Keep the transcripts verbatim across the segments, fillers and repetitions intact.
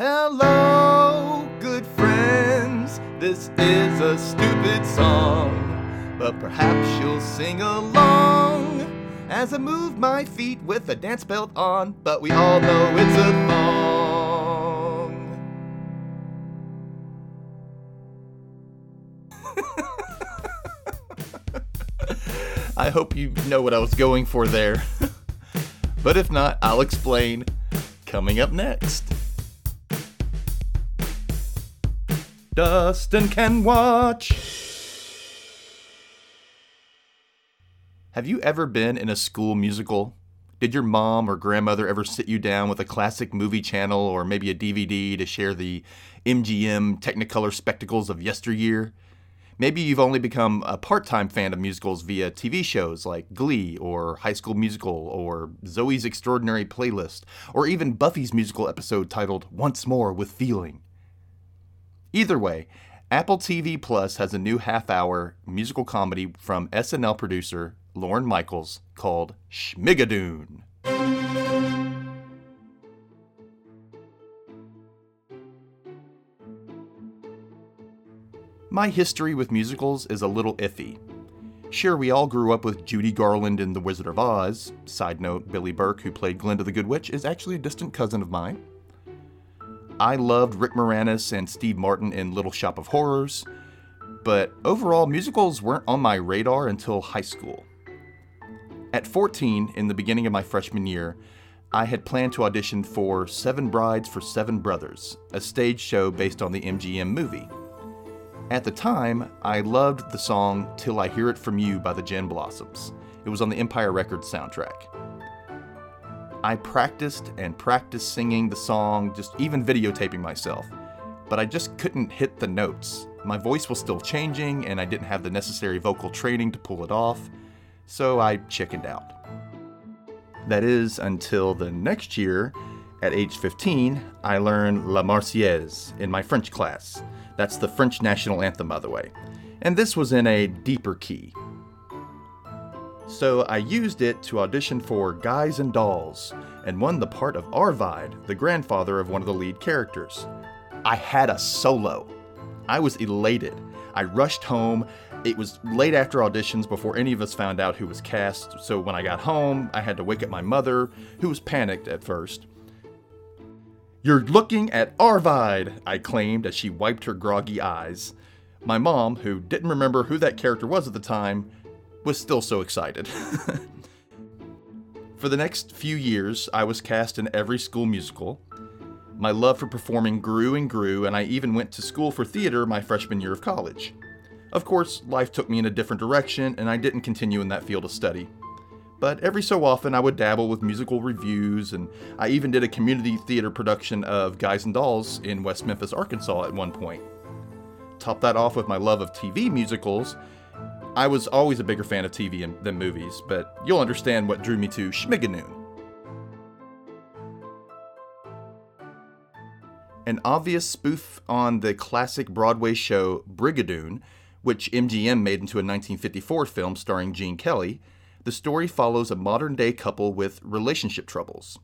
Hello, good friends, this is a stupid song, but perhaps you'll sing along as I move my feet with a dance belt on, but we all know it's a thong. I hope you know what I was going for there, but if not, I'll explain coming up next. Dustin can watch. Have you ever been in a school musical? Did your mom or grandmother ever sit you down with a classic movie channel or maybe a D V D to share the M G M Technicolor spectacles of yesteryear? Maybe you've only become a part-time fan of musicals via T V shows like Glee or High School Musical or Zoe's Extraordinary Playlist or even Buffy's musical episode titled Once More with Feeling. Either way, Apple T V Plus has a new half-hour musical comedy from S N L producer Lorne Michaels called Schmigadoon. My history with musicals is a little iffy. Sure, we all grew up with Judy Garland in The Wizard of Oz. Side note, Billy Burke, who played Glinda the Good Witch, is actually a distant cousin of mine. I loved Rick Moranis and Steve Martin in Little Shop of Horrors, but overall musicals weren't on my radar until high school. At fourteen, in the beginning of my freshman year, I had planned to audition for Seven Brides for Seven Brothers, a stage show based on the M G M movie. At the time, I loved the song Till I Hear It From You by the Gen Blossoms. It was on the Empire Records soundtrack. I practiced and practiced singing the song, just even videotaping myself, but I just couldn't hit the notes. My voice was still changing and I didn't have the necessary vocal training to pull it off, so I chickened out. That is until the next year, at age fifteen, I learned La Marseillaise in my French class. That's the French national anthem, by the way. And this was in a deeper key. So I used it to audition for Guys and Dolls, and won the part of Arvide, the grandfather of one of the lead characters. I had a solo. I was elated. I rushed home. It was late after auditions before any of us found out who was cast, so when I got home, I had to wake up my mother, who was panicked at first. "You're looking at Arvide," I claimed as she wiped her groggy eyes. My mom, who didn't remember who that character was at the time, was still so excited. For the next few years, I was cast in every school musical. My love for performing grew and grew, and I even went to school for theater my freshman year of college. Of course, life took me in a different direction, and I didn't continue in that field of study. But every so often, I would dabble with musical reviews, and I even did a community theater production of Guys and Dolls in West Memphis, Arkansas at one point. Top that off with my love of T V musicals, I was always a bigger fan of T V than movies, but you'll understand what drew me to Schmigadoon. An obvious spoof on the classic Broadway show Brigadoon, which M G M made into a nineteen fifty-four film starring Gene Kelly, the story follows a modern-day couple with relationship troubles.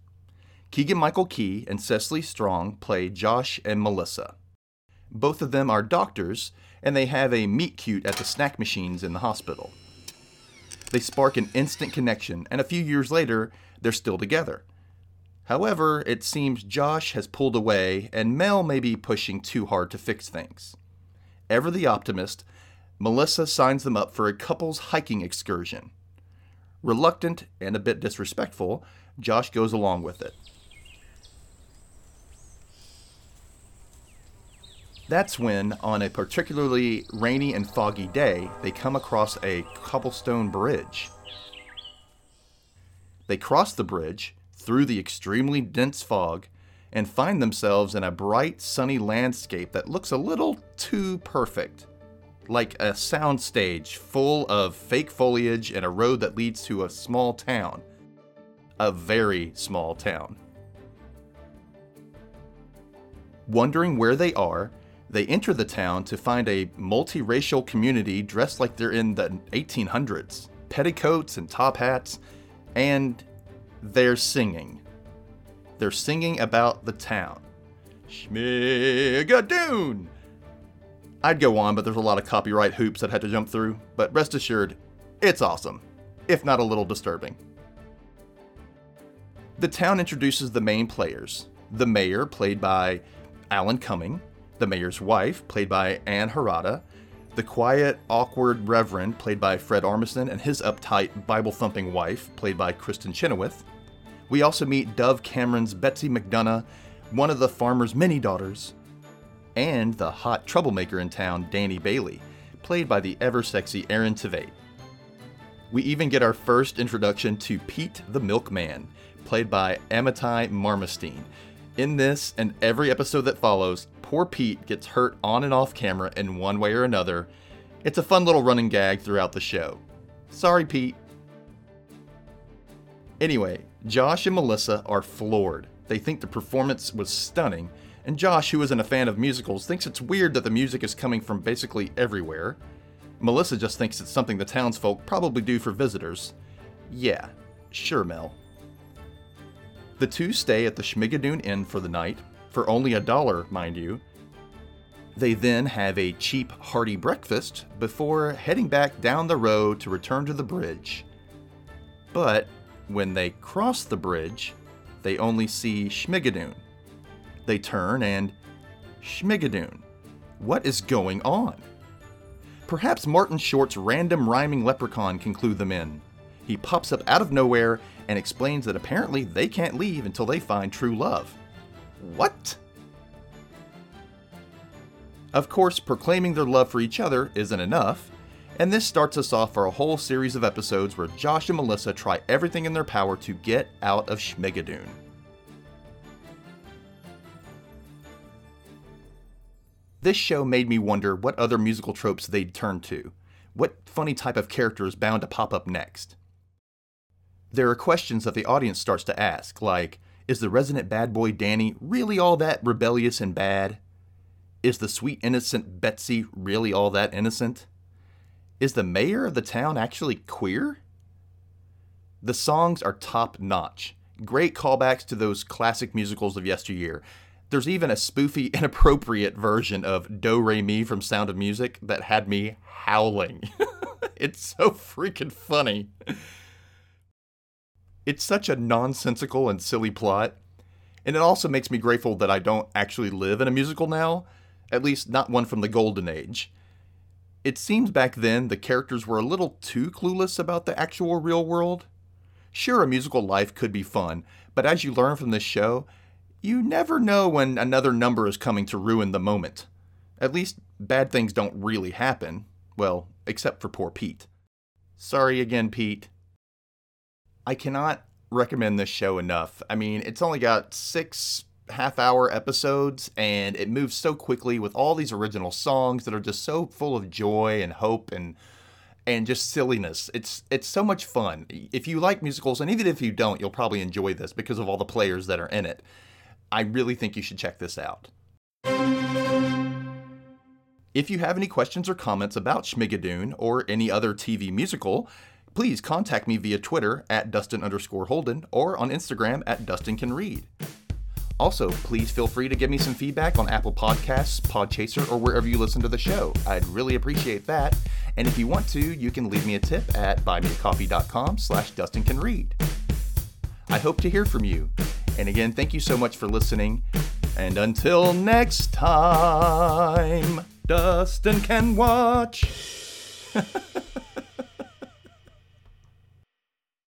Keegan-Michael Key and Cecily Strong play Josh and Melissa. Both of them are doctors, and they have a meet-cute at the snack machines in the hospital. They spark an instant connection, and a few years later, they're still together. However, it seems Josh has pulled away, and Mel may be pushing too hard to fix things. Ever the optimist, Melissa signs them up for a couple's hiking excursion. Reluctant and a bit disrespectful, Josh goes along with it. That's when, on a particularly rainy and foggy day, they come across a cobblestone bridge. They cross the bridge, through the extremely dense fog, and find themselves in a bright, sunny landscape that looks a little too perfect. Like a soundstage full of fake foliage and a road that leads to a small town. A very small town. Wondering where they are, they enter the town to find a multiracial community dressed like they're in the eighteen hundreds. Petticoats and top hats, and they're singing. They're singing about the town. Schmigadoon! I'd go on, but there's a lot of copyright hoops I'd have to jump through, but rest assured, it's awesome, if not a little disturbing. The town introduces the main players. The mayor, played by Alan Cumming, the mayor's wife, played by Anne Harada, the quiet, awkward reverend, played by Fred Armisen, and his uptight, Bible-thumping wife, played by Kristen Chenoweth. We also meet Dove Cameron's Betsy McDonough, one of the farmer's many daughters, and the hot troublemaker in town, Danny Bailey, played by the ever-sexy Aaron Tveit. We even get our first introduction to Pete the Milkman, played by Amitai Marmestein. In this and every episode that follows, poor Pete gets hurt on and off camera in one way or another. It's a fun little running gag throughout the show. Sorry, Pete. Anyway, Josh and Melissa are floored. They think the performance was stunning, and Josh, who isn't a fan of musicals, thinks it's weird that the music is coming from basically everywhere. Melissa just thinks it's something the townsfolk probably do for visitors. Yeah, sure, Mel. The two stay at the Schmigadoon Inn for the night, for only a dollar, mind you. They then have a cheap, hearty breakfast before heading back down the road to return to the bridge. But when they cross the bridge, they only see Schmigadoon. They turn and... Schmigadoon. What is going on? Perhaps Martin Short's random rhyming leprechaun can clue them in. He pops up out of nowhere and explains that apparently they can't leave until they find true love. What? Of course, proclaiming their love for each other isn't enough, and this starts us off for a whole series of episodes where Josh and Melissa try everything in their power to get out of Schmigadoon. This show made me wonder what other musical tropes they'd turn to. What funny type of character is bound to pop up next? There are questions that the audience starts to ask, like, is the resident bad boy Danny really all that rebellious and bad? Is the sweet innocent Betsy really all that innocent? Is the mayor of the town actually queer? The songs are top-notch. Great callbacks to those classic musicals of yesteryear. There's even a spoofy, inappropriate version of Do Re Mi from Sound of Music that had me howling. It's so freaking funny. It's such a nonsensical and silly plot. And it also makes me grateful that I don't actually live in a musical now, at least not one from the golden age. It seems back then the characters were a little too clueless about the actual real world. Sure, a musical life could be fun, but as you learn from this show, you never know when another number is coming to ruin the moment. At least bad things don't really happen. Well, except for poor Pete. Sorry again, Pete. I cannot recommend this show enough. I mean, it's only got six half-hour episodes, and it moves so quickly with all these original songs that are just so full of joy and hope and and just silliness. It's it's so much fun. If you like musicals, and even if you don't, you'll probably enjoy this because of all the players that are in it. I really think you should check this out. If you have any questions or comments about Schmigadoon or any other T V musical, please contact me via Twitter at Dustin underscore Holden or on Instagram at Dustin Can Read. Also, please feel free to give me some feedback on Apple Podcasts, Podchaser, or wherever you listen to the show. I'd really appreciate that. And if you want to, you can leave me a tip at buymeacoffee.com slash Dustin Can Read. I hope to hear from you. And again, thank you so much for listening. And until next time, Dustin can watch.